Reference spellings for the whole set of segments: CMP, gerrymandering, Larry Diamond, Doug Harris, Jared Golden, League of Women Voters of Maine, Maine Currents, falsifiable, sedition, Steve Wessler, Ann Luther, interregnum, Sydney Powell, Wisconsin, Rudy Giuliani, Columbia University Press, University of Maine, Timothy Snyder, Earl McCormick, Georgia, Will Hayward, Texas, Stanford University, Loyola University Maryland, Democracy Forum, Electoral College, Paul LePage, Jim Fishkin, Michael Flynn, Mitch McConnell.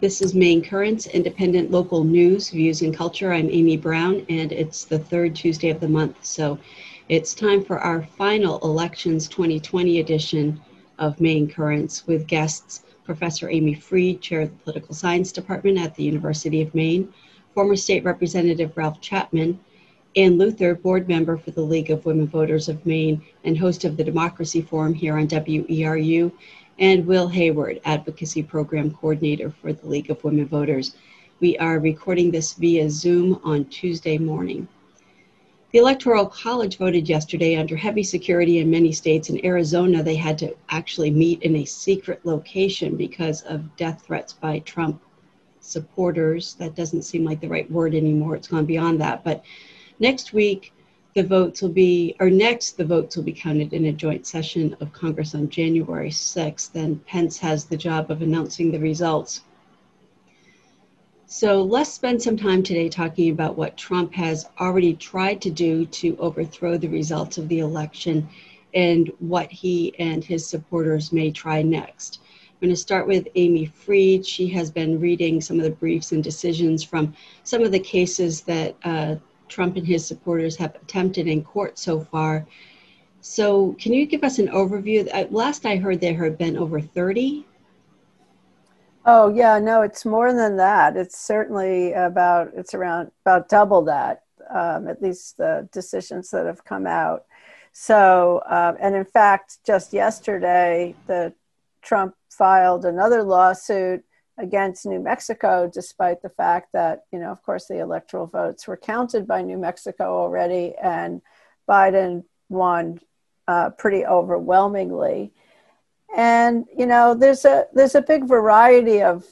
This is Maine Currents, independent local news, views, and culture. I'm Amy Brown, and it's the third Tuesday of the month, so it's time for our final Elections 2020 edition of Maine Currents with guests Professor Amy Fried, Chair of the Political Science Department at the University of Maine, former State Representative Ralph Chapman, Ann Luther, board member for the League of Women Voters of Maine and host of the Democracy Forum here on WERU, and Will Hayward, Advocacy Program Coordinator for the League of Women Voters. We are recording this via Zoom on Tuesday morning. The Electoral College voted yesterday under heavy security in many states. In Arizona, they had to actually meet in a secret location because of death threats by Trump supporters. That doesn't seem like the right word anymore. It's gone beyond that. But next week, the votes will be counted in a joint session of Congress on January 6th, and Pence has the job of announcing the results. So let's spend some time today talking about what Trump has already tried to do to overthrow the results of the election and what he and his supporters may try next. I'm going to start with Amy Fried. She has been reading some of the briefs and decisions from some of the cases that Trump and his supporters have attempted in court so far. So can you give us an overview? Last I heard there had been over 30. Oh yeah, no, it's more than that. It's certainly around double that, at least the decisions that have come out. So, and in fact, just yesterday, Trump filed another lawsuit against New Mexico, despite the fact that, you know, of course, the electoral votes were counted by New Mexico already, and Biden won pretty overwhelmingly. And, you know, there's a big variety of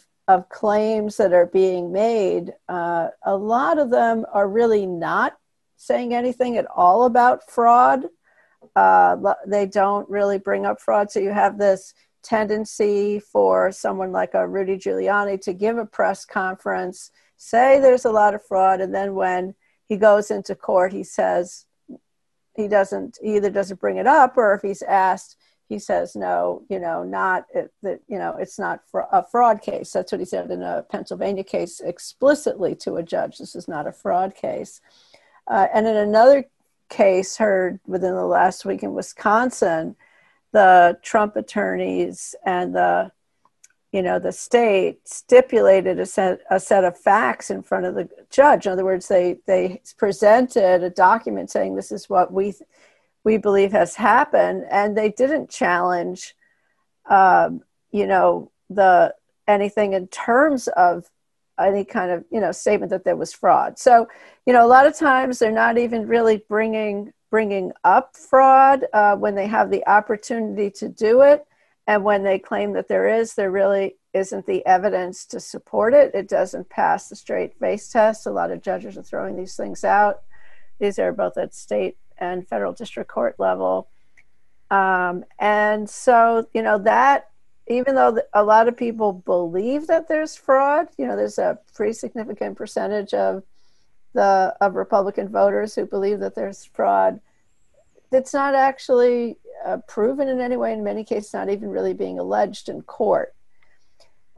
claims that are being made. A lot of them are really not saying anything at all about fraud. They don't really bring up fraud. So you have this tendency for someone like a Rudy Giuliani to give a press conference, say there's a lot of fraud, and then when he goes into court, he says he either doesn't bring it up, or if he's asked, he says no, you know, not that, you know, it's not a fraud case. That's what he said in a Pennsylvania case explicitly to a judge. This is not a fraud case. And in another case heard within the last week in Wisconsin, the Trump attorneys and the state stipulated a set of facts in front of the judge. In other words, they presented a document saying this is what we believe has happened, and they didn't challenge, anything in terms of any kind of, you know, statement that there was fraud. So, you know, a lot of times they're not even really bringing up fraud when they have the opportunity to do it. And when they claim that there really isn't the evidence to support it. It doesn't pass the straight face test. A lot of judges are throwing these things out. These are both at state and federal district court level. And so, you know, that even though a lot of people believe that there's fraud, you know, there's a pretty significant percentage of Republican voters who believe that there's fraud. It's not actually proven in any way, in many cases, not even really being alleged in court.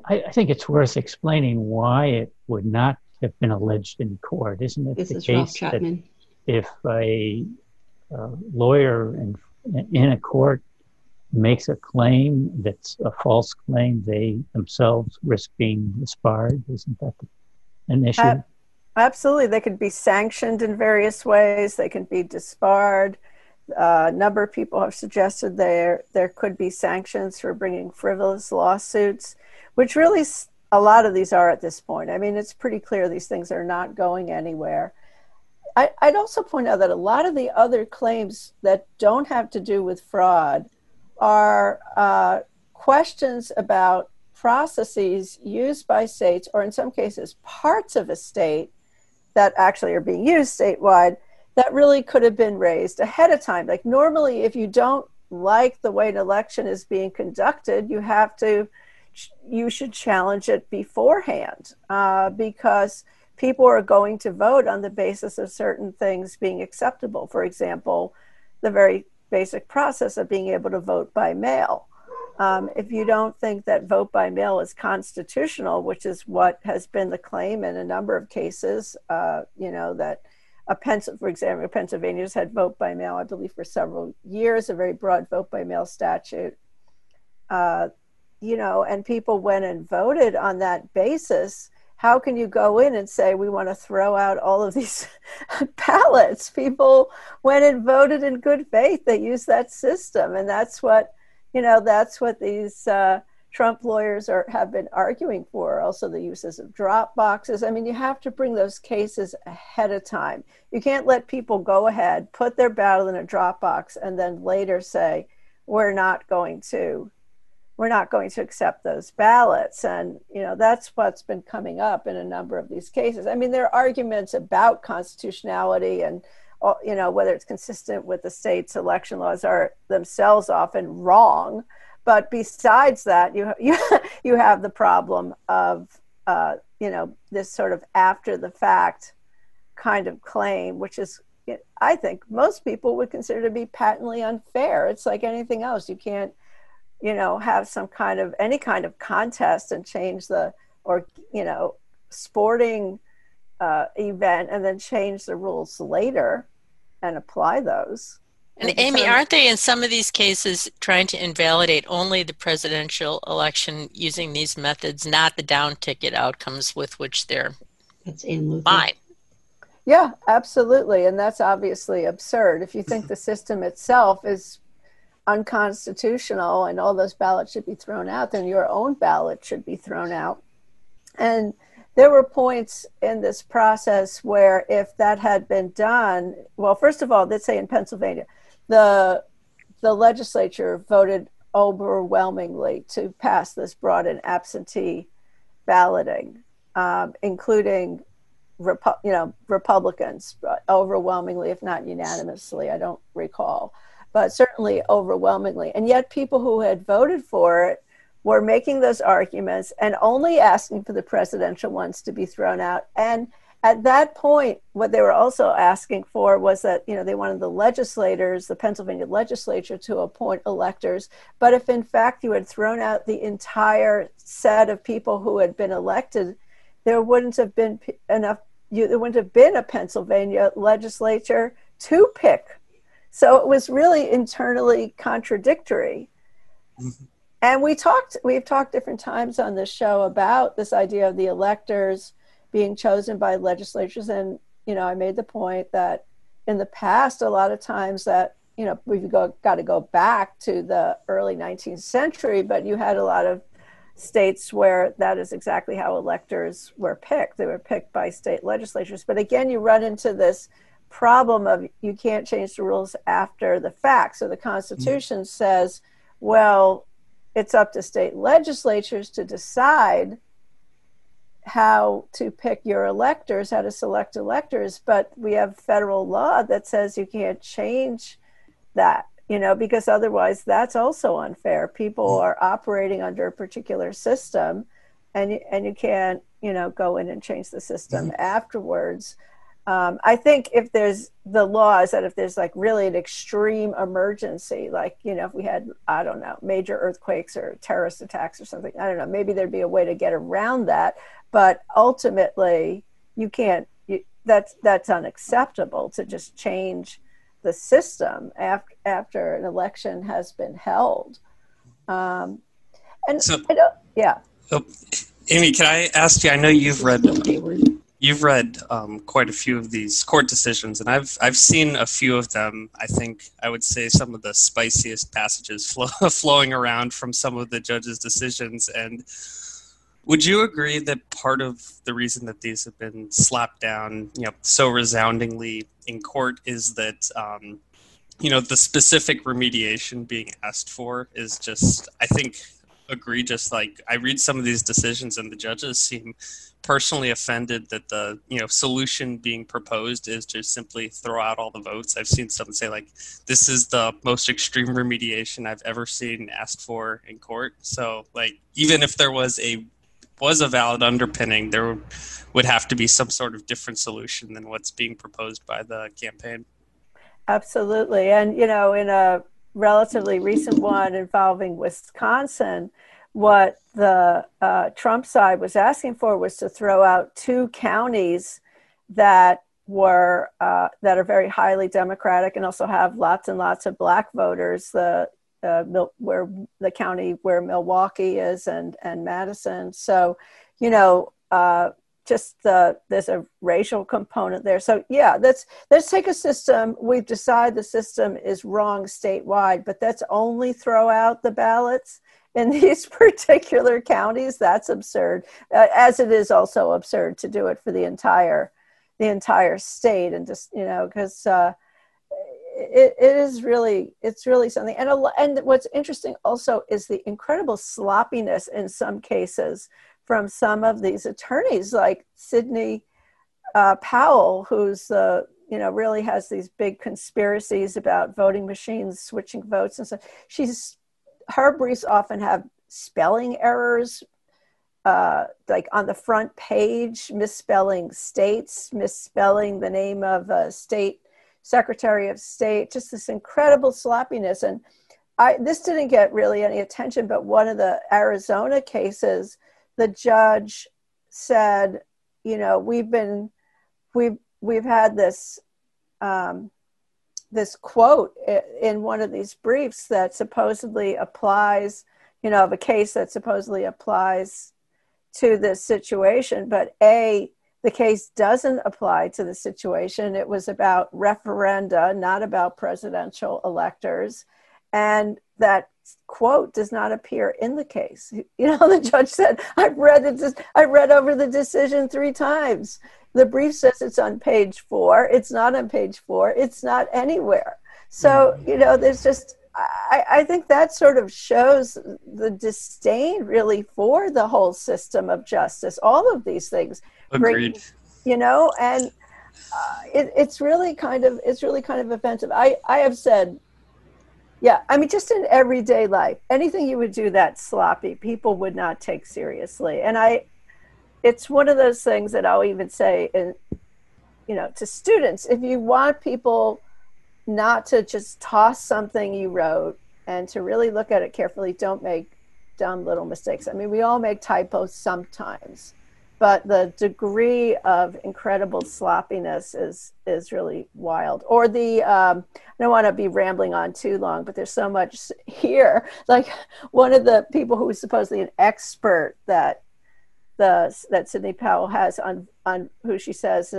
I think it's worth explaining why it would not have been alleged in court. Isn't it the case that if a lawyer in a court makes a claim that's a false claim, they themselves risk being disbarred? Isn't that an issue? Absolutely. They could be sanctioned in various ways. They can be disbarred. A number of people have suggested there could be sanctions for bringing frivolous lawsuits, which really a lot of these are at this point. I mean, it's pretty clear these things are not going anywhere. I'd also point out that a lot of the other claims that don't have to do with fraud are questions about processes used by states, or in some cases parts of a state that actually are being used statewide, that really could have been raised ahead of time. Like normally, if you don't like the way an election is being conducted, you should challenge it beforehand because people are going to vote on the basis of certain things being acceptable. For example, the very basic process of being able to vote by mail. If you don't think that vote by mail is constitutional, which is what has been the claim in a number of cases, that for example, Pennsylvania's had vote by mail, I believe, for several years, a very broad vote by mail statute, and people went and voted on that basis. How can you go in and say, we want to throw out all of these ballots? People went and voted in good faith. They used that system, and that's what, that's what these Trump lawyers have been arguing for. Also the uses of drop boxes. I mean, you have to bring those cases ahead of time. You can't let people go ahead, put their ballot in a drop box, and then later say, we're not going to accept those ballots. And, that's what's been coming up in a number of these cases. I mean, there are arguments about constitutionality and whether it's consistent with the state's election laws are themselves often wrong. But besides that, you have the problem of, this sort of after the fact kind of claim, which is, I think, most people would consider to be patently unfair. It's like anything else. You can't, have any kind of contest and change sporting event and then change the rules later and apply those. And Amy, aren't they in some of these cases trying to invalidate only the presidential election using these methods, not the down ticket outcomes with which they're fine? Yeah, absolutely. And that's obviously absurd. If you think the system itself is unconstitutional and all those ballots should be thrown out, then your own ballot should be thrown out. And there were points in this process where if that had been done, well, first of all, let's say in Pennsylvania, the legislature voted overwhelmingly to pass this broad and absentee balloting, including Republicans, overwhelmingly, if not unanimously, I don't recall, but certainly overwhelmingly. And yet people who had voted for it were making those arguments and only asking for the presidential ones to be thrown out. And at that point, what they were also asking for was that, they wanted the Pennsylvania legislature to appoint electors. But if in fact you had thrown out the entire set of people who had been elected, there wouldn't have been there wouldn't have been a Pennsylvania legislature to pick. So it was really internally contradictory. Mm-hmm. And we've talked different times on this show about this idea of the electors being chosen by legislatures. And, I made the point that in the past, a lot of times that, we've got to go back to the early 19th century, but you had a lot of states where that is exactly how electors were picked. They were picked by state legislatures. But again, you run into this problem of you can't change the rules after the fact. So the Constitution mm-hmm. says, well, it's up to state legislatures to decide how to pick your electors, how to select electors, but we have federal law that says you can't change that, because otherwise that's also unfair. People are operating under a particular system and you can't, go in and change the system mm-hmm. afterwards. I think if there's the laws that if there's like really an extreme emergency, like, if we had, I don't know, major earthquakes or terrorist attacks or something, I don't know, maybe there'd be a way to get around that. But ultimately, you can't, that's unacceptable to just change the system after an election has been held. Amy, can I ask you, I know you've read quite a few of these court decisions, and I've seen a few of them. I think I would say some of the spiciest passages flowing around from some of the judges' decisions. And would you agree that part of the reason that these have been slapped down, so resoundingly in court is that, the specific remediation being asked for is just, I think, egregious? Like, I read some of these decisions and the judges seem personally offended that the solution being proposed is to simply throw out all the votes. I've seen some say like, this is the most extreme remediation I've ever seen asked for in court. So like, even if there was a valid underpinning, there would have to be some sort of different solution than what's being proposed by the campaign. Absolutely. And in a relatively recent one involving Wisconsin, what the Trump side was asking for was to throw out two counties that were that are very highly Democratic and also have lots and lots of Black voters. Where the county where Milwaukee is and Madison. So, you know, just there's a racial component there. So yeah, let's take a system. We've decided the system is wrong statewide, but that's only throw out the ballots in these particular counties. That's absurd, as it is also absurd to do it for the entire state. And just, you know, because it's really something. And what's interesting also is the incredible sloppiness in some cases from some of these attorneys, like Sydney Powell, who's really has these big conspiracies about voting machines switching votes and stuff. Her briefs often have spelling errors, like on the front page, misspelling states, misspelling the name of a state secretary of state. Just this incredible sloppiness. And this didn't get really any attention, but one of the Arizona cases, the judge said, you know, we've had this this quote in one of these briefs that supposedly applies, you know, of a case that supposedly applies to this situation, but the case doesn't apply to the situation. It was about referenda, not about presidential electors, and that quote does not appear in the case. You know, the judge said, "I've read over the decision three times. The brief says it's on page 4. It's not on page 4. It's not anywhere." So, you know, there's just, I think that sort of shows the disdain really for the whole system of justice. All of these things. Agreed. You know, and it's really kind of offensive. I have said, yeah, I mean, just in everyday life, anything you would do that sloppy, people would not take seriously. And it's one of those things that I'll even say, in, you know, to students, if you want people not to just toss something you wrote and to really look at it carefully, don't make dumb little mistakes. I mean, we all make typos sometimes, but the degree of incredible sloppiness is really wild. Or I don't want to be rambling on too long, but there's so much here. Like one of the people who was supposedly an expert that Sydney Powell has on who she says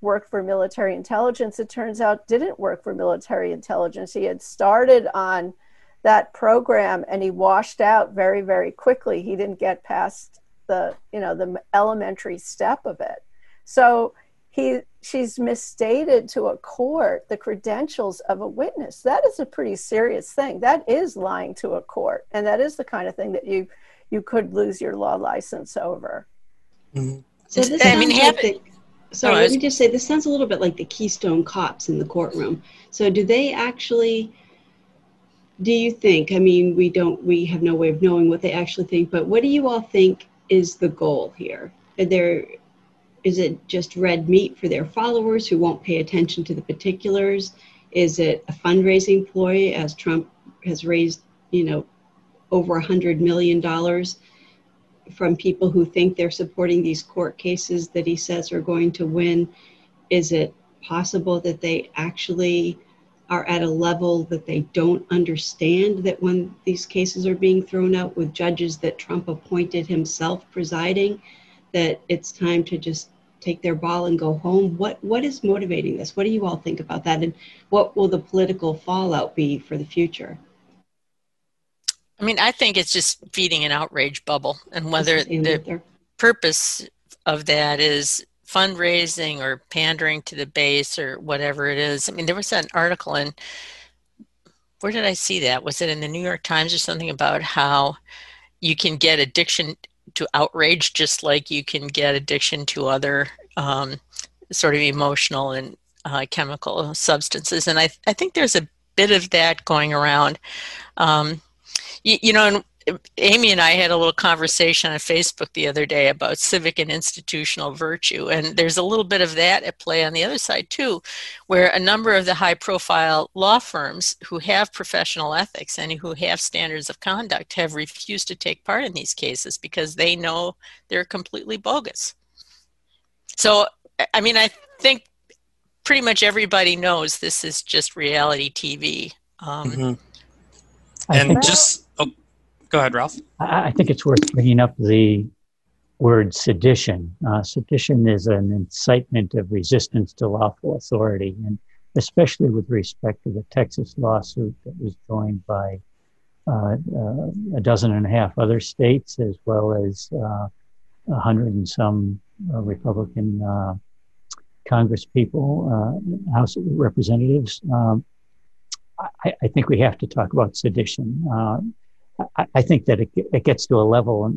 worked for military intelligence, it turns out didn't work for military intelligence. He had started on that program and he washed out very, very quickly. He didn't get past the elementary step of it. So she's misstated to a court the credentials of a witness. That is a pretty serious thing. That is lying to a court. And that is the kind of thing that you could lose your law license over. Mm-hmm. So this let me just say, this sounds a little bit like the Keystone Cops in the courtroom. So do they actually... do you think, I mean, we have no way of knowing what they actually think, but what do you all think is the goal here? Is it just red meat for their followers who won't pay attention to the particulars? Is it a fundraising ploy, as Trump has raised, you know, over $100 million from people who think they're supporting these court cases that he says are going to win? Is it possible that they actually are at a level that they don't understand that when these cases are being thrown out with judges that Trump appointed himself presiding, that it's time to just take their ball and go home? What is motivating this? What do you all think about that? And what will the political fallout be for the future? I mean, I think it's just feeding an outrage bubble, and whether the purpose of that is fundraising or pandering to the base or whatever it is. I mean, there was an article in, where did I see that? Was it in the New York Times or something about how you can get addiction to outrage just like you can get addiction to other sort of emotional and chemical substances? And I think there's a bit of that going around. You know, and Amy and I had a little conversation on Facebook the other day about civic and institutional virtue, and there's a little bit of that at play on the other side too, where a number of the high-profile law firms who have professional ethics and who have standards of conduct have refused to take part in these cases because they know they're completely bogus. So, I mean, I think pretty much everybody knows this is just reality TV. Go ahead, Ralph. I think it's worth bringing up the word sedition. Sedition is an incitement of resistance to lawful authority, and especially with respect to the Texas lawsuit that was joined by 12 other states, as well as 100 and some Republican Congress people, House representatives. I think we have to talk about sedition. I think that it gets to a level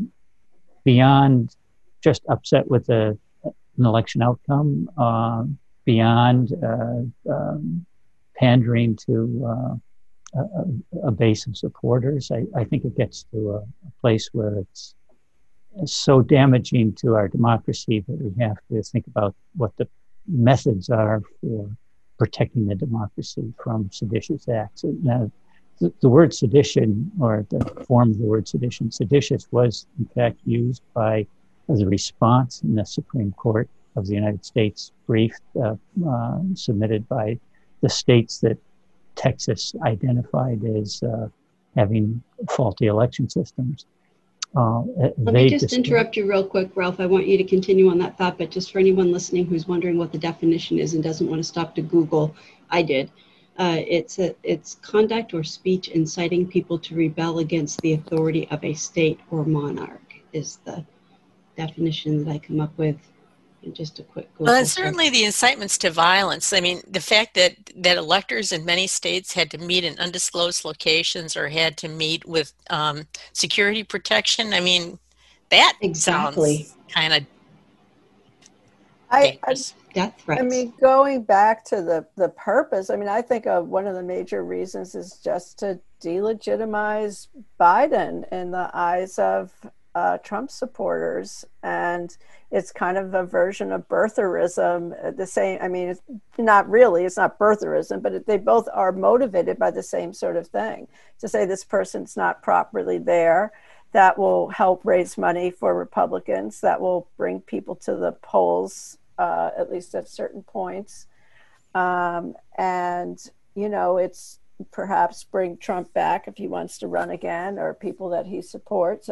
beyond just upset with an election outcome, beyond pandering to a base of supporters. I think it gets to a place where it's so damaging to our democracy that we have to think about what the methods are for protecting the democracy from seditious acts. The word sedition, or the form of the word sedition, seditious, was in fact used as a response in the Supreme Court of the United States brief submitted by the states that Texas identified as having faulty election systems. Let me just interrupt you real quick, Ralph. I want you to continue on that thought, but just for anyone listening who's wondering what the definition is and doesn't want to stop to Google, I did. It's conduct or speech inciting people to rebel against the authority of a state or monarch is the definition that I come up with in just a quick Google. Well, and certainly the incitements to violence. I mean, the fact that electors in many states had to meet in undisclosed locations or had to meet with security protection. I mean, that exactly sounds kind of dangerous. Death threats. I mean, going back to the purpose, I mean, I think one of the major reasons is just to delegitimize Biden in the eyes of Trump supporters. And it's kind of a version of birtherism, the same. I mean, it's not really, it's not birtherism, but they both are motivated by the same sort of thing, to say this person's not properly there. That will help raise money for Republicans. That will bring people to the polls, at least at certain points. And, you know, it's perhaps bring Trump back if he wants to run again, or people that he supports.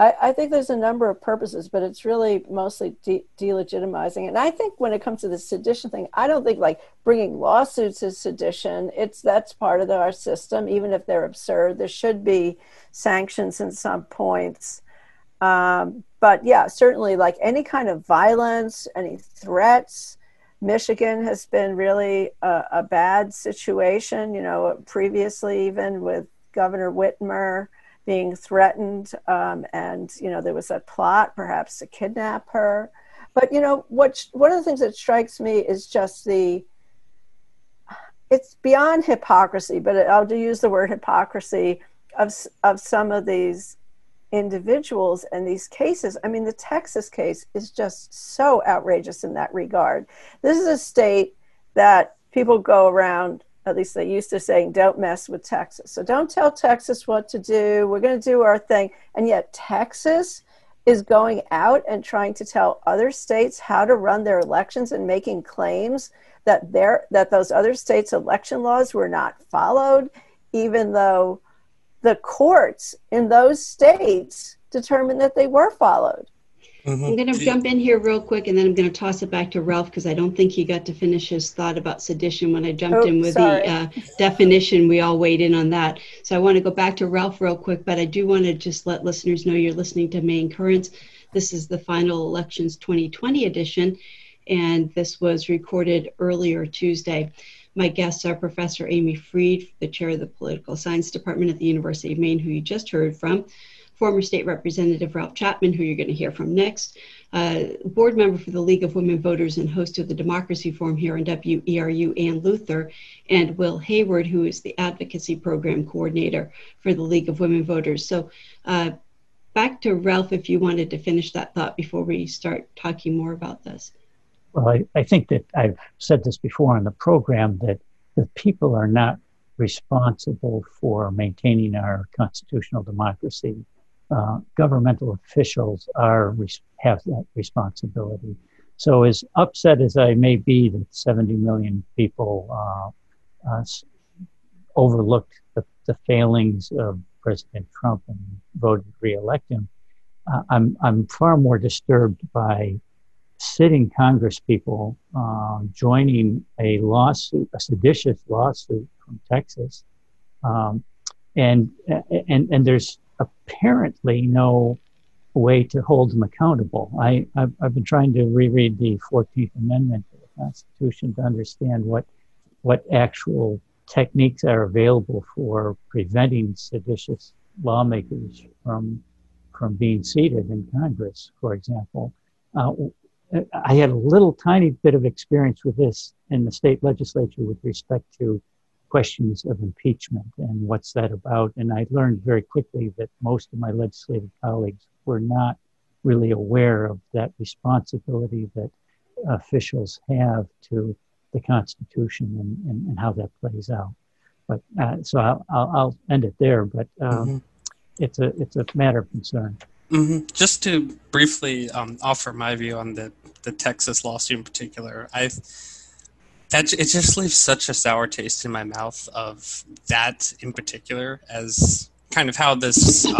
I think there's a number of purposes, but it's really mostly delegitimizing. And I think when it comes to the sedition thing, I don't think like bringing lawsuits is sedition. That's part of our system, even if they're absurd. There should be sanctions in some points. But yeah, certainly like any kind of violence, any threats. Michigan has been really a bad situation, you know, previously even with Governor Whitmer being threatened. And, you know, there was a plot perhaps to kidnap her. But, you know, one of the things that strikes me is just it's beyond hypocrisy, but I'll use the word hypocrisy of some of these individuals and these cases. I mean, the Texas case is just so outrageous in that regard. This is a state that people go around, at least they used to saying, don't mess with Texas. So don't tell Texas what to do. We're going to do our thing. And yet Texas is going out and trying to tell other states how to run their elections and making claims that those other states' election laws were not followed, even though the courts in those states determined that they were followed. I'm going to jump in here real quick, and then I'm going to toss it back to Ralph, because I don't think he got to finish his thought about sedition when I jumped in with the definition. We all weighed in on that. So I want to go back to Ralph real quick, but I do want to just let listeners know you're listening to Maine Currents. This is the final elections 2020 edition, and this was recorded earlier Tuesday. My guests are Professor Amy Fried, the chair of the Political Science Department at the University of Maine, who you just heard from, former State Representative Ralph Chapman, who you're going to hear from next, board member for the League of Women Voters and host of the Democracy Forum here on WERU, Ann Luther, and Will Hayward, who is the advocacy program coordinator for the League of Women Voters. So back to Ralph, if you wanted to finish that thought before we start talking more about this. Well, I think that I've said this before on the program, that the people are not responsible for maintaining our constitutional democracy. Governmental officials have that responsibility. So as upset as I may be that 70 million people overlooked the failings of President Trump and voted to re-elect him, I'm far more disturbed by sitting Congress people joining a lawsuit, a seditious lawsuit from Texas, and there's apparently no way to hold them accountable. I've been trying to reread the 14th Amendment to the Constitution to understand what actual techniques are available for preventing seditious lawmakers from being seated in Congress, for example. I had a little tiny bit of experience with this in the state legislature with respect to questions of impeachment and what's that about. And I learned very quickly that most of my legislative colleagues were not really aware of that responsibility that officials have to the Constitution and how that plays out. But so I'll end it there, but it's a matter of concern. Mm-hmm. Just to briefly offer my view on the Texas lawsuit in particular, it just leaves such a sour taste in my mouth of that in particular, as kind of how this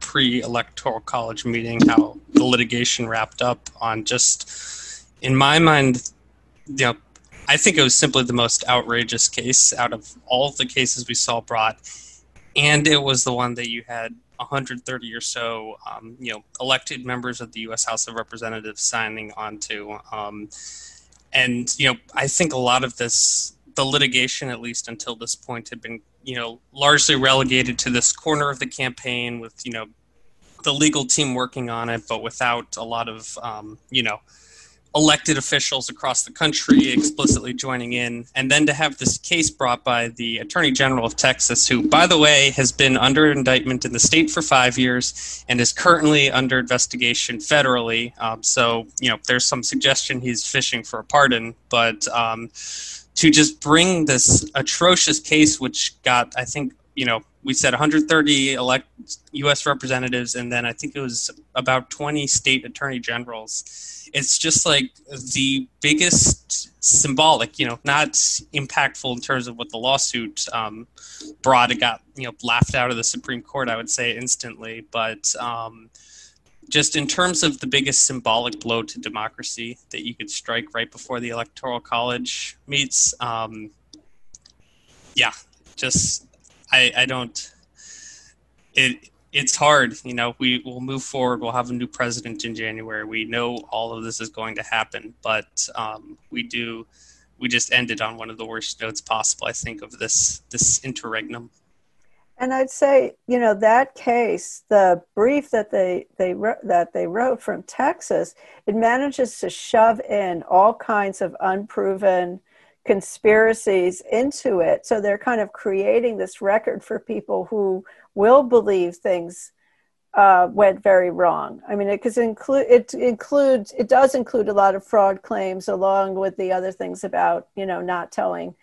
pre-electoral college meeting, how the litigation wrapped up on just, in my mind, I think it was simply the most outrageous case out of all of the cases we saw brought, and it was the one that you had 130 or so, elected members of the U.S. House of Representatives signing on to. I think a lot of this, the litigation, at least until this point, had been, largely relegated to this corner of the campaign with, the legal team working on it, but without a lot of, elected officials across the country explicitly joining in. And then to have this case brought by the Attorney General of Texas, who, by the way, has been under indictment in the state for 5 years and is currently under investigation federally. There's some suggestion he's fishing for a pardon, but to just bring this atrocious case, which got, I think, we said 130 U.S. representatives, and then I think it was about 20 state attorney generals. It's just like the biggest symbolic, not impactful in terms of what the lawsuit brought. It got, laughed out of the Supreme Court, I would say, instantly. But just in terms of the biggest symbolic blow to democracy that you could strike right before the Electoral College meets, I don't. It's hard, We will move forward. We'll have a new president in January. We know all of this is going to happen, but we just ended on one of the worst notes possible, I think, of this interregnum. And I'd say, that case, the brief that they wrote from Texas, it manages to shove in all kinds of unproven conspiracies into it. So they're kind of creating this record for people who will believe things went very wrong. I mean, it does include a lot of fraud claims along with the other things about, not telling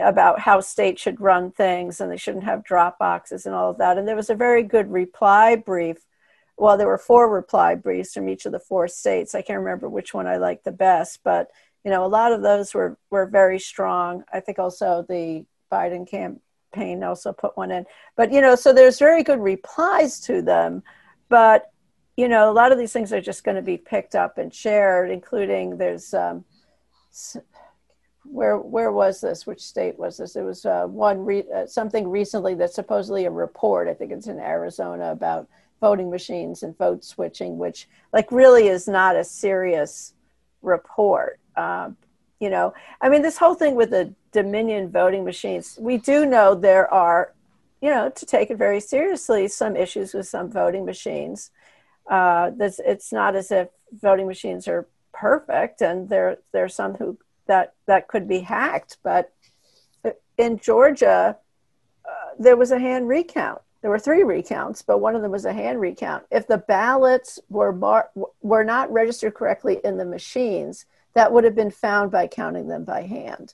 about how states should run things and they shouldn't have drop boxes and all of that. And there was a very good reply brief. Well, there were 4 reply briefs from each of the 4 states. I can't remember which one I liked the best, but a lot of those were very strong. I think also the Biden campaign also put one in. But, so there's very good replies to them. But, a lot of these things are just going to be picked up and shared, including there's, where was this? Which state was this? It was something recently that's supposedly a report, I think it's in Arizona, about voting machines and vote switching, which really is not a serious report. This whole thing with the Dominion voting machines, we do know there are, you know, to take it very seriously, some issues with some voting machines. It's not as if voting machines are perfect, and there are some who that could be hacked. But in Georgia, there was a hand recount. There were three recounts, but one of them was a hand recount. If the ballots were not registered correctly in the machines, that would have been found by counting them by hand,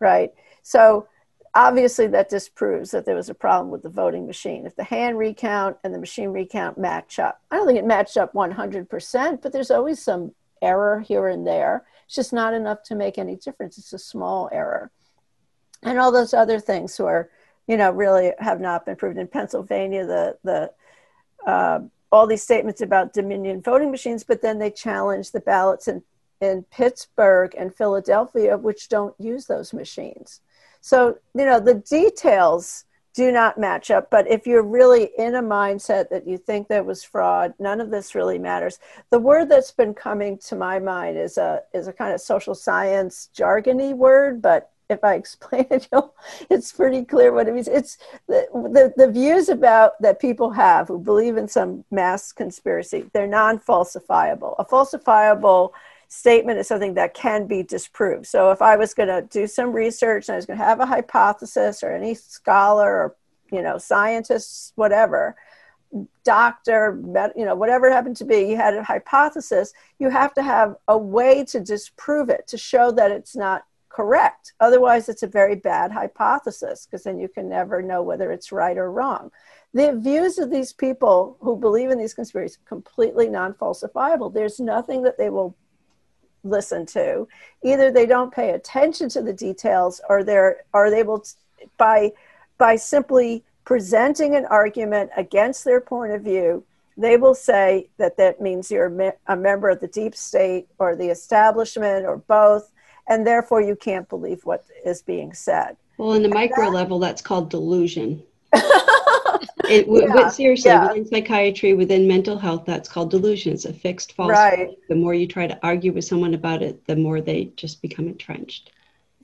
right? So obviously that disproves that there was a problem with the voting machine. If the hand recount and the machine recount match up, I don't think it matched up 100%, but there's always some error here and there. It's just not enough to make any difference. It's a small error. And all those other things who are, you know, really have not been proved. In Pennsylvania, all these statements about Dominion voting machines, but then they challenge the ballots in Pittsburgh and Philadelphia, which don't use those machines. So, you know, the details do not match up, but if you're really in a mindset that you think there was fraud, none of this really matters. The word that's been coming to my mind is a kind of social science jargony word, but if I explain it, it's pretty clear what it means. It's the views about that people have who believe in some mass conspiracy. They're non-falsifiable. A falsifiable statement is something that can be disproved. So if I was going to do some research and I was going to have a hypothesis, or any scholar or, you know, scientist, whatever, doctor, you know, whatever it happened to be, you had a hypothesis, you have to have a way to disprove it, to show that it's not correct. Otherwise, it's a very bad hypothesis, because then you can never know whether it's right or wrong. The views of these people who believe in these conspiracies are completely non-falsifiable. There's nothing that they will listen to. Either they don't pay attention to the details, or they will, by simply presenting an argument against their point of view, they will say that means you're a member of the deep state or the establishment or both, and therefore you can't believe what is being said. Well, in the micro level, that's called delusion. Within psychiatry, within mental health, that's called delusion. It's a fixed false belief. The more you try to argue with someone about it, the more they just become entrenched.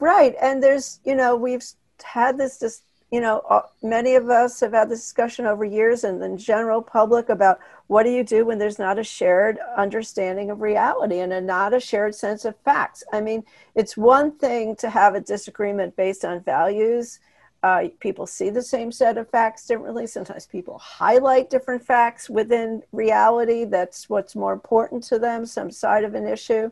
Right. And there's, you know, we've had this, you know, many of us have had this discussion over years, and the general public, about what do you do when there's not a shared understanding of reality and not a shared sense of facts. I mean, it's one thing to have a disagreement based on values. People see the same set of facts differently. Sometimes people highlight different facts within reality. That's what's more important to them, some side of an issue.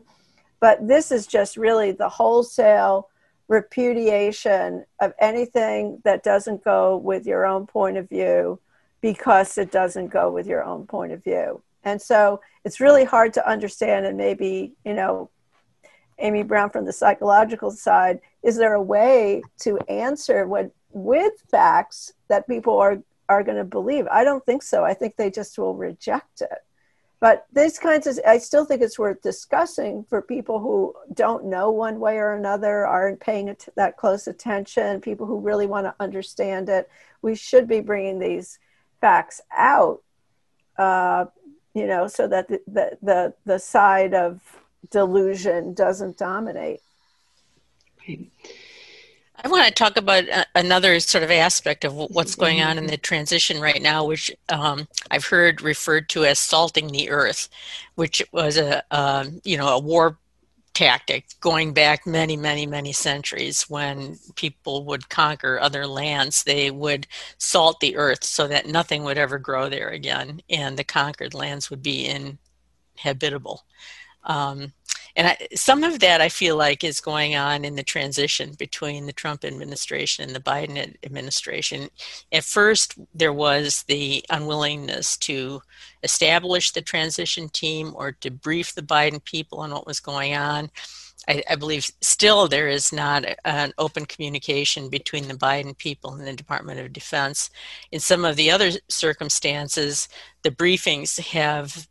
But this is just really the wholesale repudiation of anything that doesn't go with your own point of view, because it doesn't go with your own point of view. And so it's really hard to understand. And maybe, you know, Amy Brown, from the psychological side, is there a way to answer with facts that people are going to believe? I don't think so. I think they just will reject it. But these kinds of, I still think it's worth discussing for people who don't know one way or another, aren't paying that close attention, people who really want to understand it. We should be bringing these facts out, you know, so that the side of delusion doesn't dominate. Right. I want to talk about another sort of aspect of what's going on in the transition right now, which I've heard referred to as salting the earth, which was a war tactic going back many, many, many centuries. When people would conquer other lands, they would salt the earth so that nothing would ever grow there again, and the conquered lands would be inhabitable. Some of that I feel like is going on in the transition between the Trump administration and the Biden administration. At first, there was the unwillingness to establish the transition team or to brief the Biden people on what was going on. I believe still there is not an open communication between the Biden people and the Department of Defense. In some of the other circumstances, the briefings have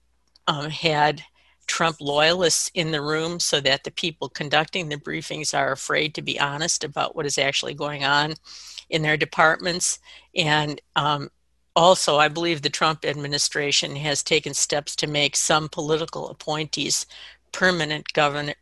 had Trump loyalists in the room, so that the people conducting the briefings are afraid to be honest about what is actually going on in their departments. And also, I believe the Trump administration has taken steps to make some political appointees permanent government,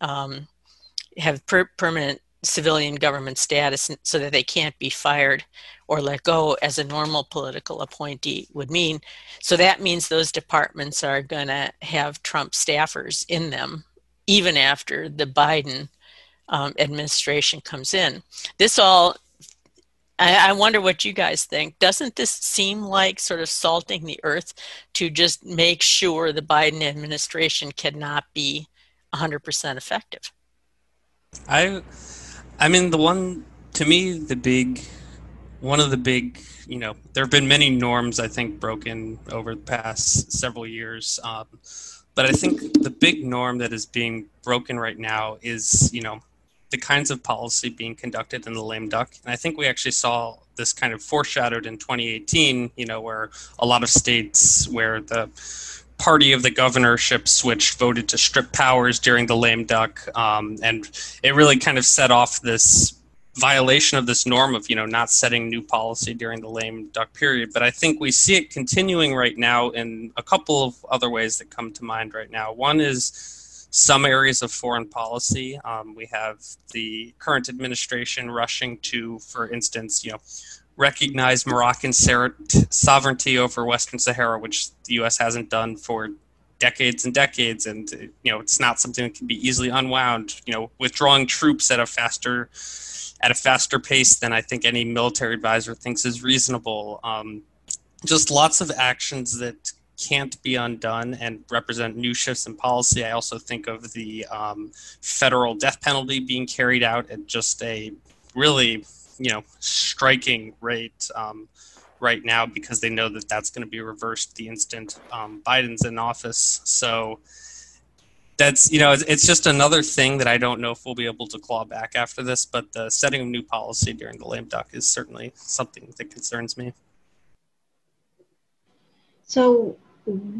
have permanent civilian government status so that they can't be fired or let go as a normal political appointee would mean. So that means those departments are going to have Trump staffers in them, even after the Biden administration comes in. This all, I wonder what you guys think. Doesn't this seem like sort of salting the earth to just make sure the Biden administration cannot be 100% effective? I mean, the one, to me, the big, one of the big, you know, there have been many norms, I think, broken over the past several years. But I think the big norm that is being broken right now is, you know, the kinds of policy being conducted in the lame duck. And I think we actually saw this kind of foreshadowed in 2018, you know, where a lot of states where the party of the governorship switch voted to strip powers during the lame duck. And it really kind of set off this violation of this norm of, you know, not setting new policy during the lame duck period. But I think we see it continuing right now in a couple of other ways that come to mind right now. One is some areas of foreign policy. We have the current administration rushing to, for instance, you know, recognize Moroccan sovereignty over Western Sahara, which the U.S. hasn't done for decades and decades. And, you know, it's not something that can be easily unwound, you know, withdrawing troops at a faster pace than I think any military advisor thinks is reasonable. Just lots of actions that can't be undone and represent new shifts in policy. I also think of the federal death penalty being carried out at just a really, you know, striking rate right now, because they know that that's going to be reversed the instant Biden's in office. So that's, you know, it's just another thing that I don't know if we'll be able to claw back after this, but the setting of new policy during the lame duck is certainly something that concerns me. So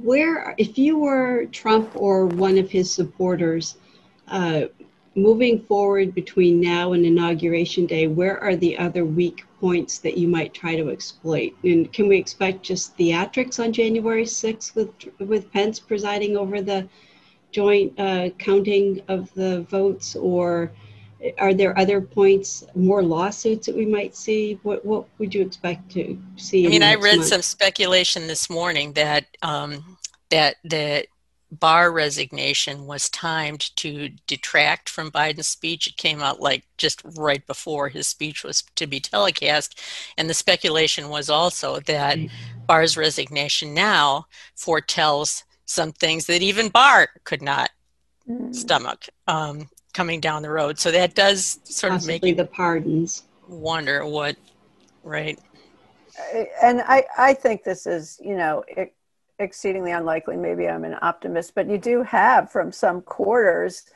where, if you were Trump or one of his supporters, moving forward between now and Inauguration Day, where are the other weak points that you might try to exploit? And can we expect just theatrics on January 6th with Pence presiding over the joint counting of the votes? Or are there other points, more lawsuits that we might see? What would you expect to see? I mean, I read some speculation this morning that that the Barr resignation was timed to detract from Biden's speech. It came out like just right before his speech was to be telecast. And the speculation was also that Barr's resignation now foretells some things that even Barr could not stomach. Coming down the road. So that does sort of make the pardons wonder what, right. And I think this is, you know, exceedingly unlikely. Maybe I'm an optimist, but you do have from some quarters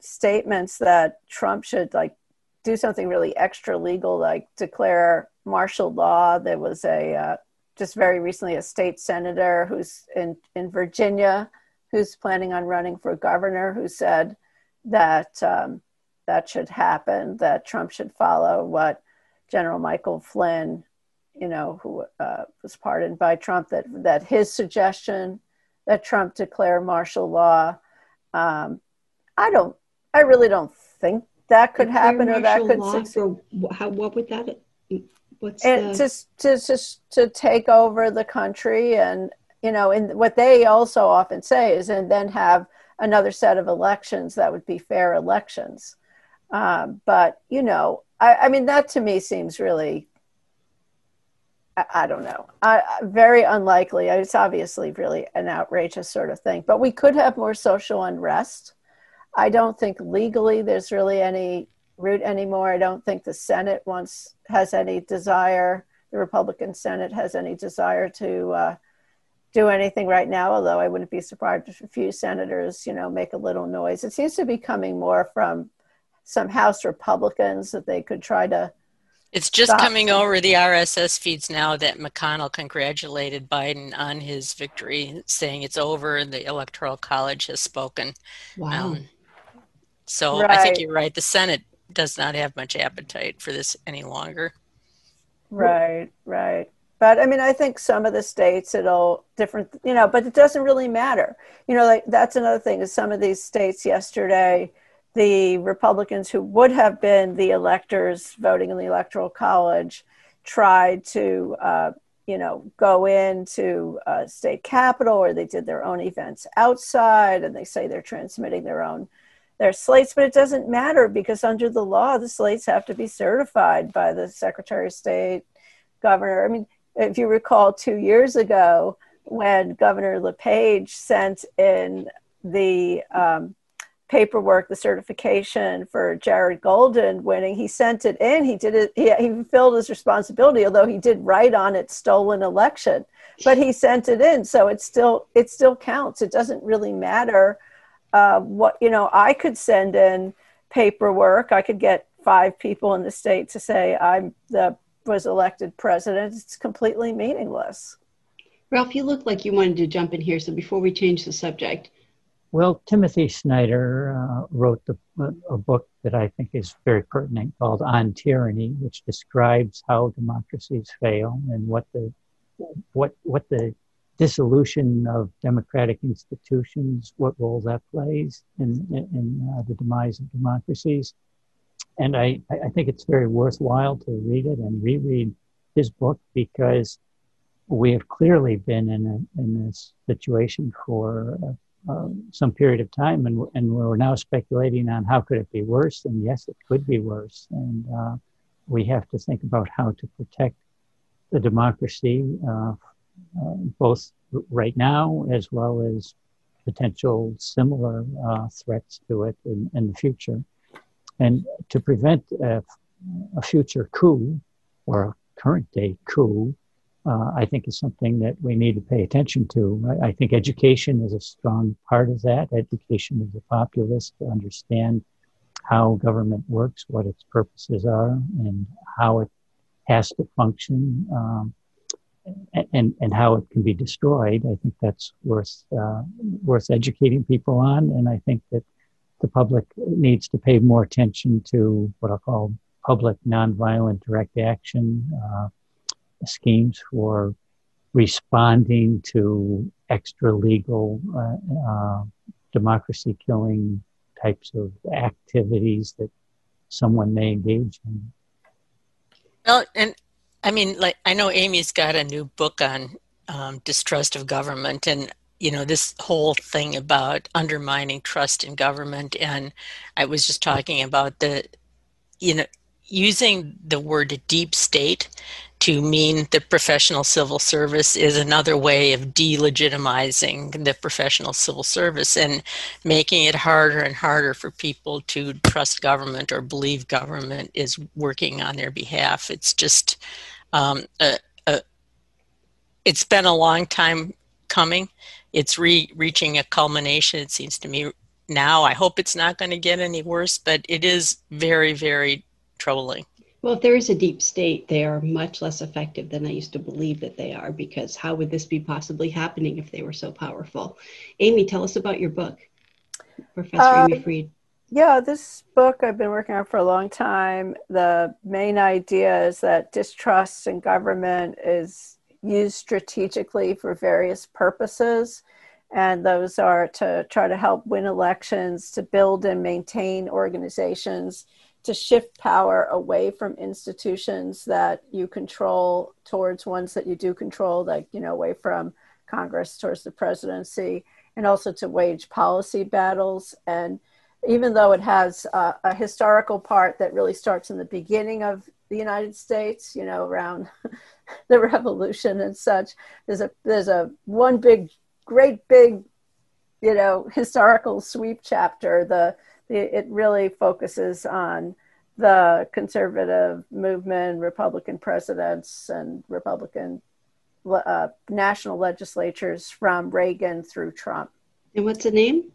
statements that Trump should like do something really extra legal, like declare martial law. There was a, just very recently, a state senator who's in Virginia, who's planning on running for governor, who said, that should happen, that Trump should follow what General Michael Flynn, you know, who was pardoned by Trump, that his suggestion that Trump declare martial law. I really don't think that could happen, or that could succeed. What would that? To take over the country, and you know, and what they also often say is, and then have another set of elections that would be fair elections. But, you know, I mean, that to me seems really, I don't know, very unlikely. It's obviously really an outrageous sort of thing, but we could have more social unrest. I don't think legally there's really any route anymore. I don't think the Senate has any desire, the Republican Senate has any desire to do anything right now, although I wouldn't be surprised if a few senators, you know, make a little noise. It seems to be coming more from some House Republicans that they could try to. It's just coming over the RSS feeds now that McConnell congratulated Biden on his victory, saying it's over and the Electoral College has spoken. Wow. So right. I think you're right. The Senate does not have much appetite for this any longer. Right, right. But I mean, I think some of the states, it'll different, you know, but it doesn't really matter. You know, like that's another thing is some of these states yesterday the Republicans who would have been the electors voting in the Electoral College tried to, go into state capitol, or they did their own events outside, and they say they're transmitting their slates, but it doesn't matter because under the law, the slates have to be certified by the Secretary of State, Governor. I mean, if you recall 2 years ago when Governor LePage sent in the paperwork, the certification for Jared Golden winning, he sent it in, he did it, he fulfilled his responsibility, although he did write on it stolen election, but he sent it in. So it still counts. It doesn't really matter I could send in paperwork. I could get 5 people in the state to say was elected president. It's completely meaningless. Ralph, you look like you wanted to jump in here. So before we change the subject. Well, Timothy Snyder wrote a book that I think is very pertinent called On Tyranny, which describes how democracies fail and what the dissolution of democratic institutions, what role that plays in the demise of democracies. And I think it's very worthwhile to read it and reread his book, because we have clearly been in this situation for some period of time, and we're now speculating on how could it be worse, and yes, it could be worse. And we have to think about how to protect the democracy both right now as well as potential similar threats to it in the future. And to prevent a future coup or a current day coup, I think is something that we need to pay attention to. I think education is a strong part of that. Education of the populace to understand how government works, what its purposes are, and how it has to function, and how it can be destroyed. I think that's worth educating people on. And I think that the public needs to pay more attention to what I'll call public nonviolent direct action, schemes for responding to extra-legal democracy-killing types of activities that someone may engage in. Well, and I mean, like, I know Amy's got a new book on distrust of government, and this whole thing about undermining trust in government. And I was just talking about using the word deep state to mean the professional civil service is another way of delegitimizing the professional civil service and making it harder and harder for people to trust government or believe government is working on their behalf. It's just, it's been a long time coming. It's reaching a culmination, it seems to me now. I hope it's not going to get any worse, but it is very, very troubling. Well, if there is a deep state, they are much less effective than I used to believe that they are, because how would this be possibly happening if they were so powerful? Amy, tell us about your book, Professor Amy Fried. Yeah, this book I've been working on for a long time. The main idea is that distrust in government is used strategically for various purposes. And those are to try to help win elections, to build and maintain organizations, to shift power away from institutions that you control towards ones that you do control, like, away from Congress towards the presidency, and also to wage policy battles. And even though it has a historical part that really starts in the beginning of the United States, around the Revolution and such, there's a one big, great big, historical sweep chapter. It really focuses on the conservative movement, Republican presidents, and Republican national legislatures from Reagan through Trump. And what's the name?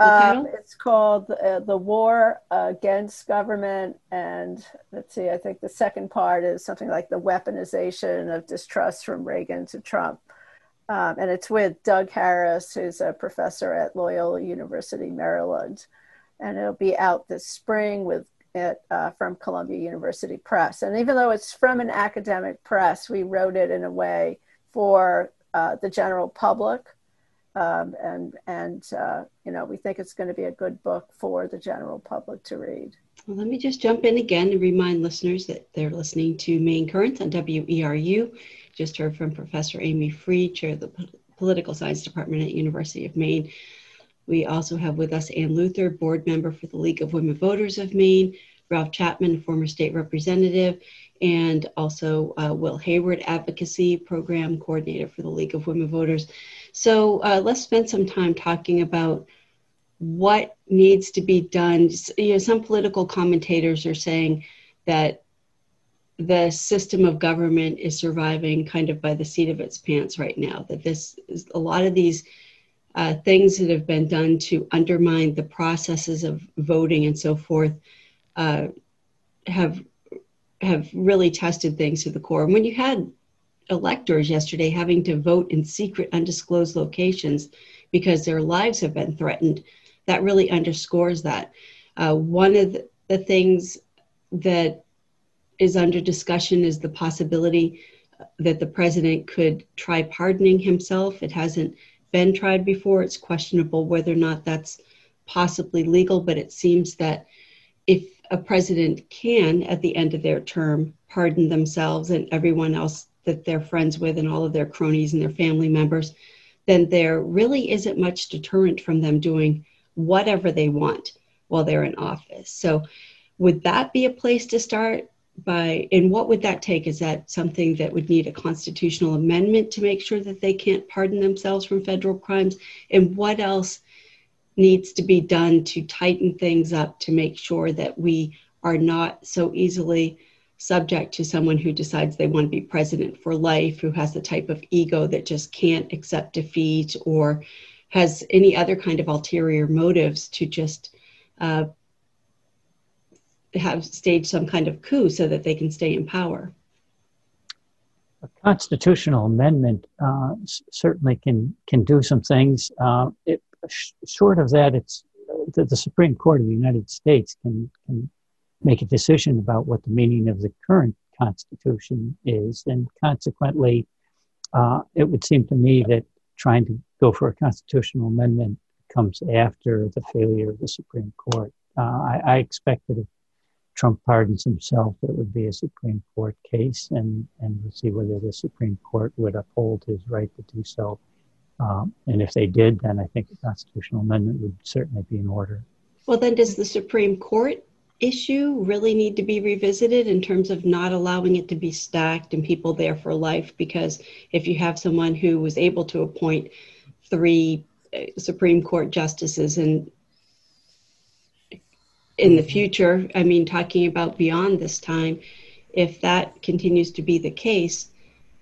It's called The War Against Government. And let's see, I think the second part is something like the weaponization of distrust from Reagan to Trump. And it's with Doug Harris, who's a professor at Loyola University, Maryland. And it'll be out this spring with it from Columbia University Press. And even though it's from an academic press, we wrote it in a way for the general public. And we think it's going to be a good book for the general public to read. Well, let me just jump in again and remind listeners that they're listening to Maine Currents on WERU. Just heard from Professor Amy Fried, Chair of the Political Science Department at University of Maine. We also have with us Ann Luther, board member for the League of Women Voters of Maine, Ralph Chapman, former state representative, and also Will Hayward, advocacy program coordinator for the League of Women Voters. So let's spend some time talking about what needs to be done. You know, some political commentators are saying that the system of government is surviving kind of by the seat of its pants right now, that this is a lot of these things that have been done to undermine the processes of voting and so forth have really tested things to the core. And when you had electors yesterday having to vote in secret, undisclosed locations because their lives have been threatened, that really underscores that. One of the things that is under discussion is the possibility that the president could try pardoning himself. It hasn't been tried before. It's questionable whether or not that's possibly legal, but it seems that if a president can, at the end of their term, pardon themselves and everyone else that they're friends with and all of their cronies and their family members, then there really isn't much deterrent from them doing whatever they want while they're in office. So would that be a place to start? And what would that take? Is that something that would need a constitutional amendment to make sure that they can't pardon themselves from federal crimes? And what else needs to be done to tighten things up to make sure that we are not so easily subject to someone who decides they want to be president for life, who has the type of ego that just can't accept defeat or has any other kind of ulterior motives to just have staged some kind of coup so that they can stay in power? A constitutional amendment certainly can do some things. Short of that, it's the Supreme Court of the United States can make a decision about what the meaning of the current Constitution is, and consequently, it would seem to me that trying to go for a constitutional amendment comes after the failure of the Supreme Court. I expect that if Trump pardons himself, it would be a Supreme Court case, and we'll see whether the Supreme Court would uphold his right to do so. And if they did, then I think a constitutional amendment would certainly be in order. Well, then does the Supreme Court issue really need to be revisited in terms of not allowing it to be stacked and people there for life? Because if you have someone who was able to appoint 3 Supreme Court justices and in the future, I mean, talking about beyond this time, if that continues to be the case,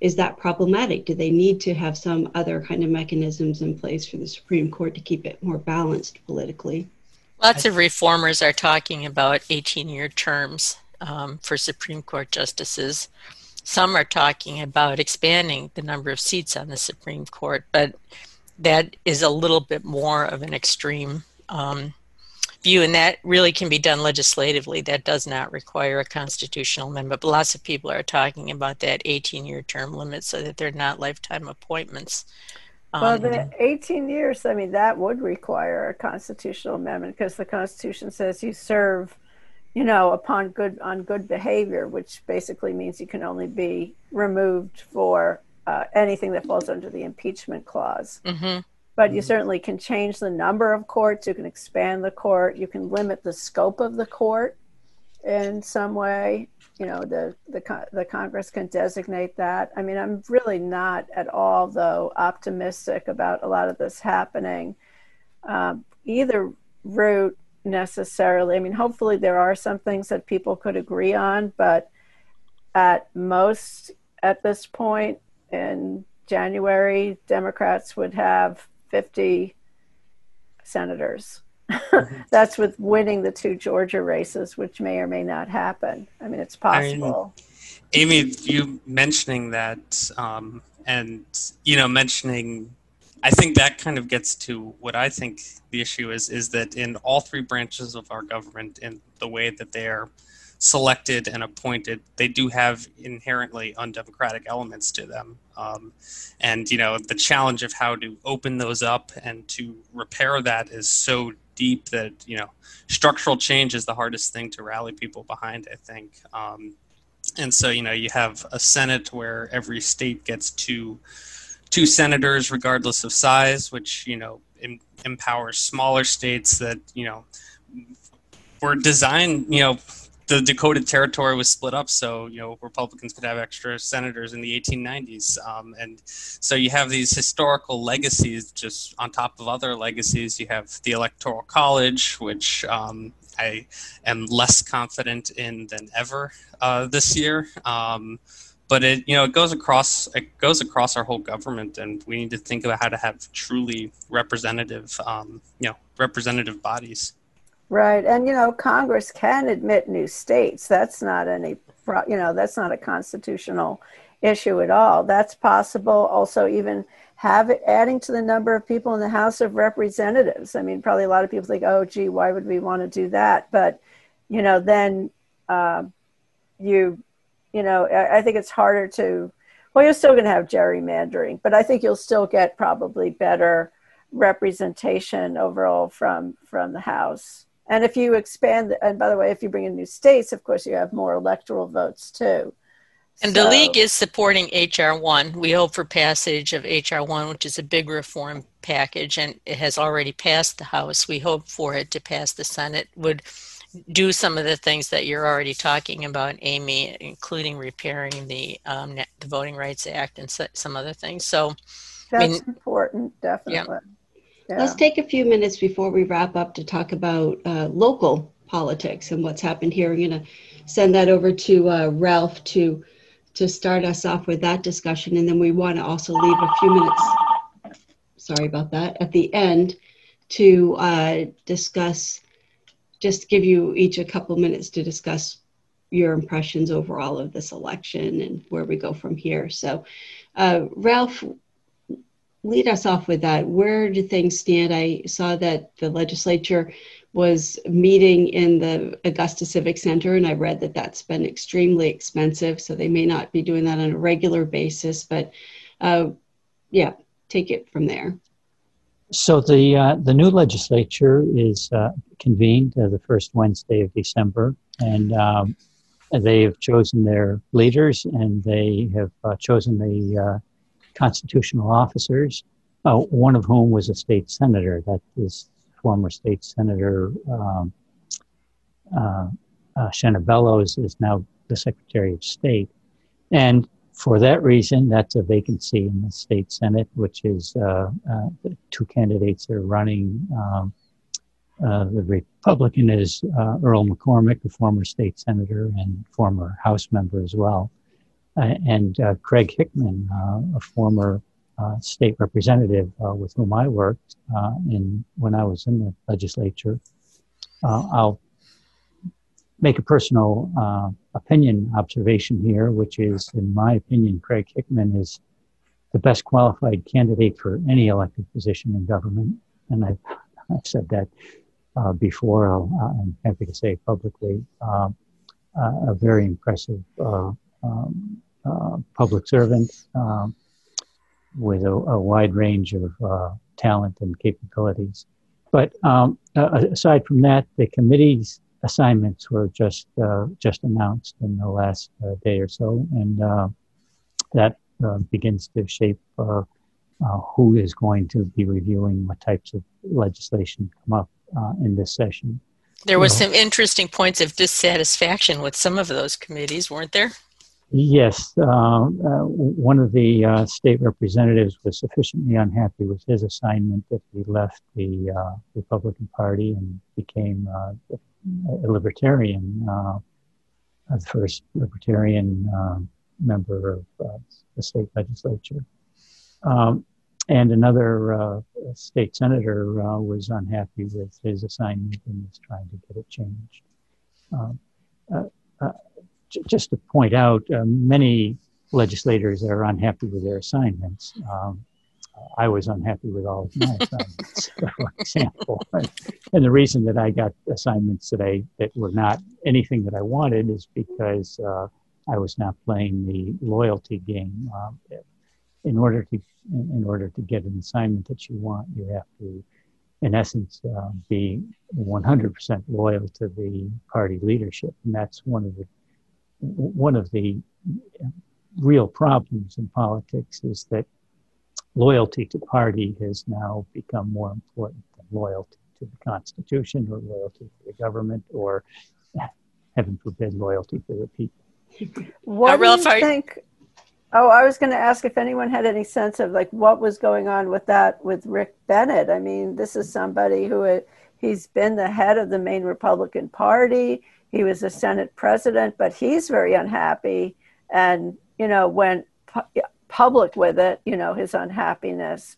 is that problematic? Do they need to have some other kind of mechanisms in place for the Supreme Court to keep it more balanced politically? Lots of reformers are talking about 18-year terms for Supreme Court justices. Some are talking about expanding the number of seats on the Supreme Court, but that is a little bit more of an extreme view, and that really can be done legislatively. That does not require a constitutional amendment, but lots of people are talking about that 18-year term limit so that they're not lifetime appointments. Well, the 18 years, I mean, that would require a constitutional amendment because the Constitution says you serve, you know, on good behavior, which basically means you can only be removed for anything that falls under the impeachment clause. Mm-hmm. But you certainly can change the number of courts, you can expand the court, you can limit the scope of the court in some way. You know, the Congress can designate that. I mean, I'm really not at all, though, optimistic about a lot of this happening. Either route necessarily. I mean, hopefully there are some things that people could agree on, but at most, at this point in January, Democrats would have 50 senators. That's with winning the 2 Georgia races, which may or may not happen. I mean, it's possible. I mean, Amy, you mentioning that and, you know, mentioning, I think that kind of gets to what I think the issue is that in all 3 branches of our government, in the way that they are selected and appointed, they do have inherently undemocratic elements to them. And, you know, the challenge of how to open those up and to repair that is so deep that, you know, structural change is the hardest thing to rally people behind, I think. And so, you know, you have a Senate where every state gets two senators, regardless of size, which, you know, empowers smaller states that, you know, were designed, you know, the Dakota territory was split up so, you know, Republicans could have extra senators in the 1890s. And so you have these historical legacies just on top of other legacies. You have the Electoral College, which I am less confident in than ever this year. But it, you know, it goes across our whole government, and we need to think about how to have truly representative, you know, representative bodies. Right, and you know, Congress can admit new states. That's not any, you know, that's not a constitutional issue at all. That's possible. Also, even adding to the number of people in the House of Representatives. I mean, probably a lot of people think, oh, gee, why would we want to do that? But you know, then you know, I think it's harder to, well, you're still going to have gerrymandering, but I think you'll still get probably better representation overall from the House. And if you expand, and by the way, if you bring in new states, of course, you have more electoral votes too. And so, the League is supporting HR 1. We hope for passage of HR 1, which is a big reform package, and it has already passed the House. We hope for it to pass the Senate. Would do some of the things that you're already talking about, Amy, including repairing the Voting Rights Act and some other things. So that's important, definitely. Yeah. Let's take a few minutes before we wrap up to talk about local politics and what's happened here. We're going to send that over to Ralph to start us off with that discussion, and then we want to also leave a few minutes, sorry about that, at the end to discuss. Just give you each a couple minutes to discuss your impressions overall of this election and where we go from here. So, Ralph, lead us off with that. Where do things stand? I saw that the legislature was meeting in the Augusta Civic Center, and I read that that's been extremely expensive, so they may not be doing that on a regular basis, but yeah, take it from there. So the new legislature is convened the first Wednesday of December, and they have chosen their leaders, and they have chosen the constitutional officers, one of whom was a state senator. That is former state senator Shanna Bellows is now the Secretary of State. And for that reason, that's a vacancy in the state Senate, which is the two candidates that are running. The Republican is Earl McCormick, a former state senator and former House member as well, and Craig Hickman, a former state representative with whom I worked in when I was in the legislature. I'll make a personal opinion observation here, which is, in my opinion, Craig Hickman is the best qualified candidate for any elected position in government. And I've said that before. I'm happy to say it publicly. A very impressive public servant with a wide range of talent and capabilities. But aside from that, the committee's assignments were just announced in the last day or so, and that begins to shape who is going to be reviewing what types of legislation come up in this session. There was some interesting points of dissatisfaction with some of those committees, weren't there? Yes. One of the state representatives was sufficiently unhappy with his assignment that he left the Republican Party and became a libertarian, the first libertarian member of the state legislature. And another state senator was unhappy with his assignment and was trying to get it changed. Just to point out, many legislators are unhappy with their assignments. I was unhappy with all of my assignments, for example. And the reason that I got assignments that were not anything that I wanted is because I was not playing the loyalty game. In order to get an assignment that you want, you have to, in essence, be 100% loyal to the party leadership, and that's one of the real problems in politics is that loyalty to party has now become more important than loyalty to the Constitution or loyalty to the government or, heaven forbid, loyalty to the people. What do you think? Oh, I was going to ask if anyone had any sense of like what was going on with that with Rick Bennett. I mean, this is somebody who he's been the head of the Maine Republican Party. He was a Senate president, but he's very unhappy and, you know, went public with it, you know, his unhappiness.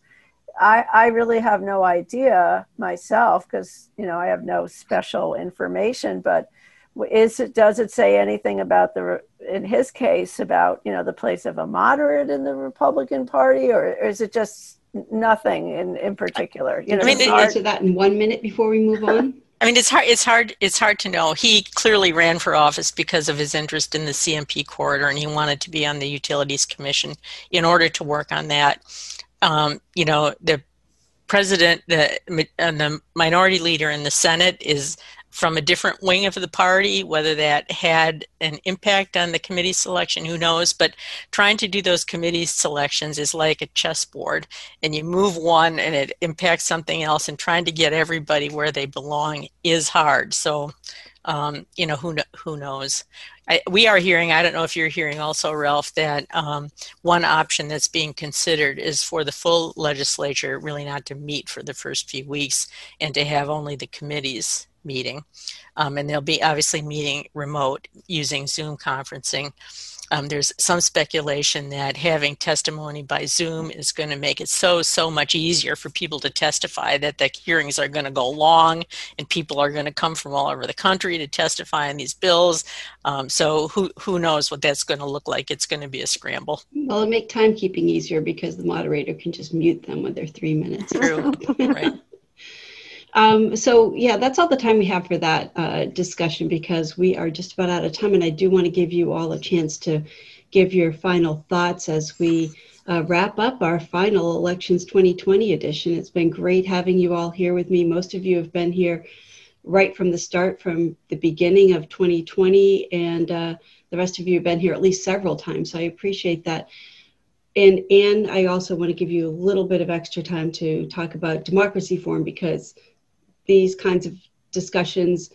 I really have no idea myself because, you know, I have no special information, but does it say anything about in his case about, you know, the place of a moderate in the Republican Party, or is it just nothing in particular? You know, I mean, they answer that in 1 minute before we move on. I mean, it's hard to know. He clearly ran for office because of his interest in the CMP corridor, and he wanted to be on the Utilities Commission in order to work on that. You know, the president, the minority leader in the Senate is from a different wing of the party. Whether that had an impact on the committee selection, who knows? But trying to do those committee selections is like a chessboard, and you move one and it impacts something else, and trying to get everybody where they belong is hard. So, you know, who knows? We are hearing, I don't know if you're hearing also, Ralph, that one option that's being considered is for the full legislature really not to meet for the first few weeks and to have only the committees meeting, and they'll be obviously meeting remote using Zoom conferencing. There's some speculation that having testimony by Zoom is going to make it so much easier for people to testify, that the hearings are going to go long and people are going to come from all over the country to testify on these bills. So who knows what that's going to look like? It's going to be a scramble. Well, it'll make timekeeping easier because the moderator can just mute them when they're 3 minutes. True, right. So, yeah, that's all the time we have for that discussion because we are just about out of time. And I do want to give you all a chance to give your final thoughts as we wrap up our final Elections 2020 edition. It's been great having you all here with me. Most of you have been here right from the start, from the beginning of 2020, and the rest of you have been here at least several times. So I appreciate that. And Ann, I also want to give you a little bit of extra time to talk about Democracy Forum because these kinds of discussions,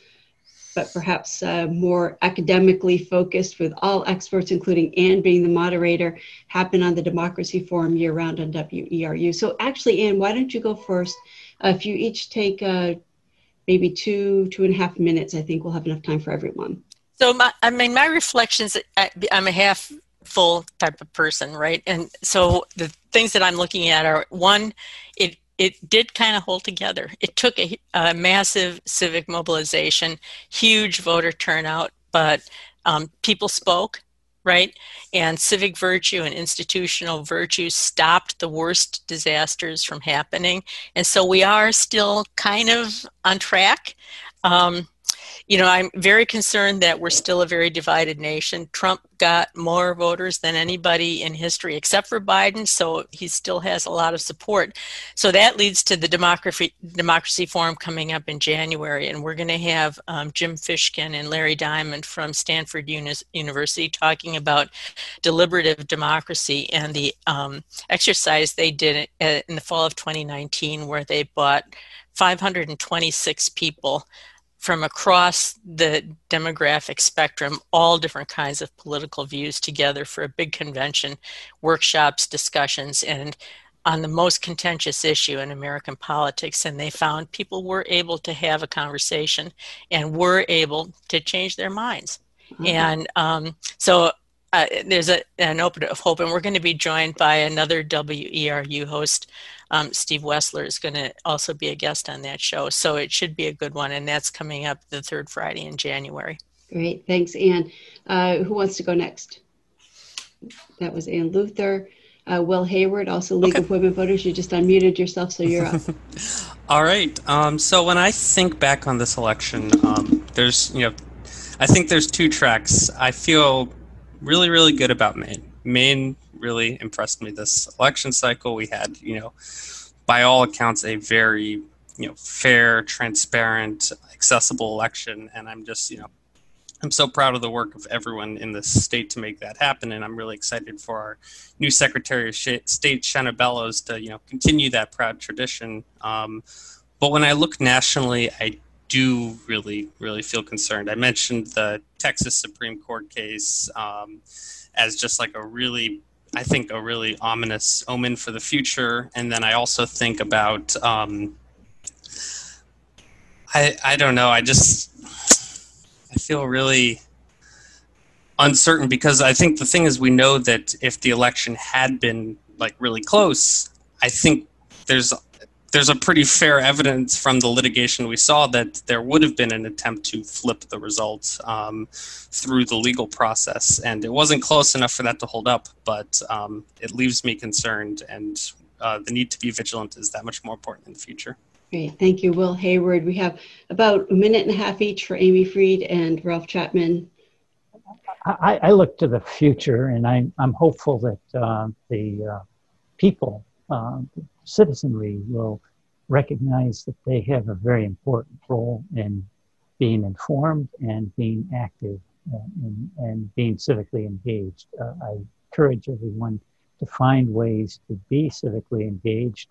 but perhaps more academically focused with all experts, including Ann being the moderator, happen on the Democracy Forum year-round on WERU. So actually, Ann, why don't you go first? If you each take maybe two and a half minutes, I think we'll have enough time for everyone. So my reflections, I'm a half full type of person, right? And so the things that I'm looking at are, one, it did kind of hold together. It took a massive civic mobilization, huge voter turnout, but people spoke, right? And civic virtue and institutional virtue stopped the worst disasters from happening. And so we are still kind of on track. You know, I'm very concerned that we're still a very divided nation. Trump got more voters than anybody in history except for Biden, so he still has a lot of support. So that leads to the Democracy Forum coming up in January, and we're going to have Jim Fishkin and Larry Diamond from Stanford University talking about deliberative democracy and the exercise they did in the fall of 2019 where they bought 526 people from across the demographic spectrum, all different kinds of political views together for a big convention, workshops, discussions, and on the most contentious issue in American politics. And they found people were able to have a conversation and were able to change their minds. Mm-hmm. And so there's an open of hope, and we're going to be joined by another WERU host. Steve Wessler is going to also be a guest on that show, so it should be a good one, and that's coming up the third Friday in January. Great, thanks, Ann. Who wants to go next? That was Ann Luther. Will Hayward, also League of Women Voters. You just unmuted yourself, so you're up. All right. So when I think back on this election, there's, I think there's two tracks. I feel really, really good about Maine. Maine really impressed me this election cycle. We had, by all accounts, a very, fair, transparent, accessible election. And I'm just, I'm so proud of the work of everyone in the state to make that happen. And I'm really excited for our new Secretary of State, Shanna Bellows, to, continue that proud tradition. But when I look nationally, I do really, really feel concerned. I mentioned the Texas Supreme Court case as just like a really ominous omen for the future. And then I also think about, I don't know, I feel really uncertain because I think the thing is we know that if the election had been like really close, I think there's a pretty fair evidence from the litigation we saw that there would have been an attempt to flip the results through the legal process. And it wasn't close enough for that to hold up, but it leaves me concerned, and the need to be vigilant is that much more important in the future. Great. Thank you, Will Hayward. We have about a minute and a half each for Amy Fried and Ralph Chapman. I look to the future, and I'm hopeful that the people, citizenry, will recognize that they have a very important role in being informed and being active and being civically engaged. I encourage everyone to find ways to be civically engaged.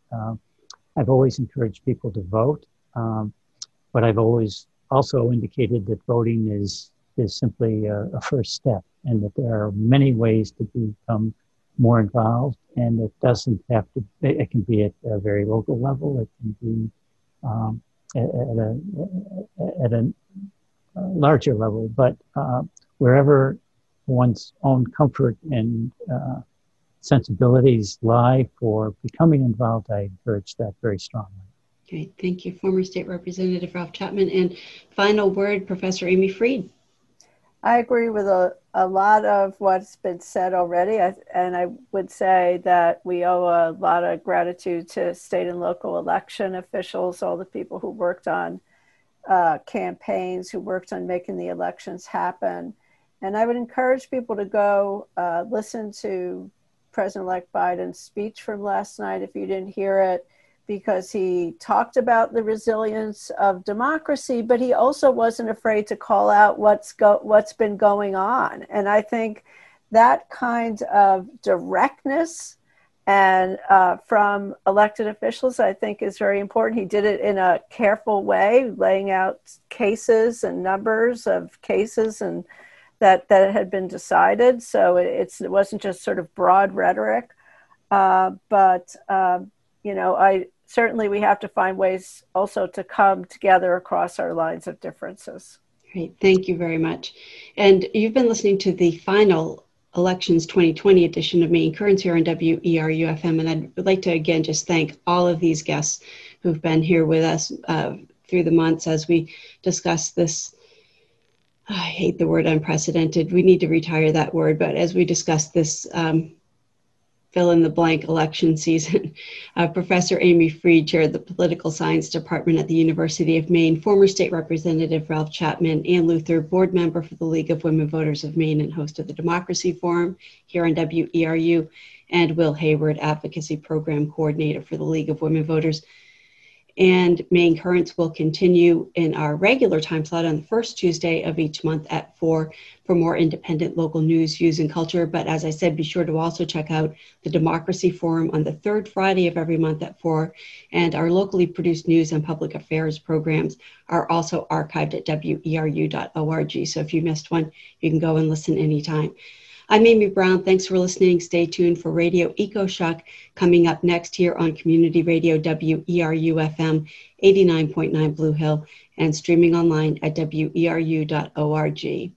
I've always encouraged people to vote, but I've always also indicated that voting is simply a first step, and that there are many ways to become more involved, and it doesn't have to, it can be at a very local level, it can be at a larger level, but wherever one's own comfort and sensibilities lie for becoming involved, I encourage that very strongly. Great, thank you. Former State Representative Ralph Chapman, and final word, Professor Amy Fried. I agree with a lot of what's been said already, and I would say that we owe a lot of gratitude to state and local election officials, all the people who worked on campaigns, who worked on making the elections happen. And I would encourage people to go listen to President-elect Biden's speech from last night, if you didn't hear it, because he talked about the resilience of democracy, but he also wasn't afraid to call out what's been going on. And I think that kind of directness and from elected officials, I think, is very important. He did it in a careful way, laying out cases and numbers of cases and that had been decided. So it wasn't just sort of broad rhetoric. I certainly we have to find ways also to come together across our lines of differences. Great. Thank you very much. And you've been listening to the final Elections 2020 edition of Maine Currents here on WERU-FM. And I'd like to, again, just thank all of these guests who've been here with us through the months as we discuss this. I hate the word unprecedented. We need to retire that word. But as we discuss this fill-in-the-blank election season, Professor Amy Fried chaired the Political Science Department at the University of Maine, former State Representative Ralph Chapman, Ann Luther, board member for the League of Women Voters of Maine and host of the Democracy Forum here on WERU, and Will Hayward, Advocacy Program Coordinator for the League of Women Voters. And Maine Currents will continue in our regular time slot on the first Tuesday of each month at 4 for more independent local news, views, and culture. But as I said, be sure to also check out the Democracy Forum on the third Friday of every month at 4. And our locally produced news and public affairs programs are also archived at weru.org. So if you missed one, you can go and listen anytime. I'm Amy Brown. Thanks for listening. Stay tuned for Radio EcoShock coming up next here on Community Radio WERU-FM 89.9 Blue Hill and streaming online at weru.org.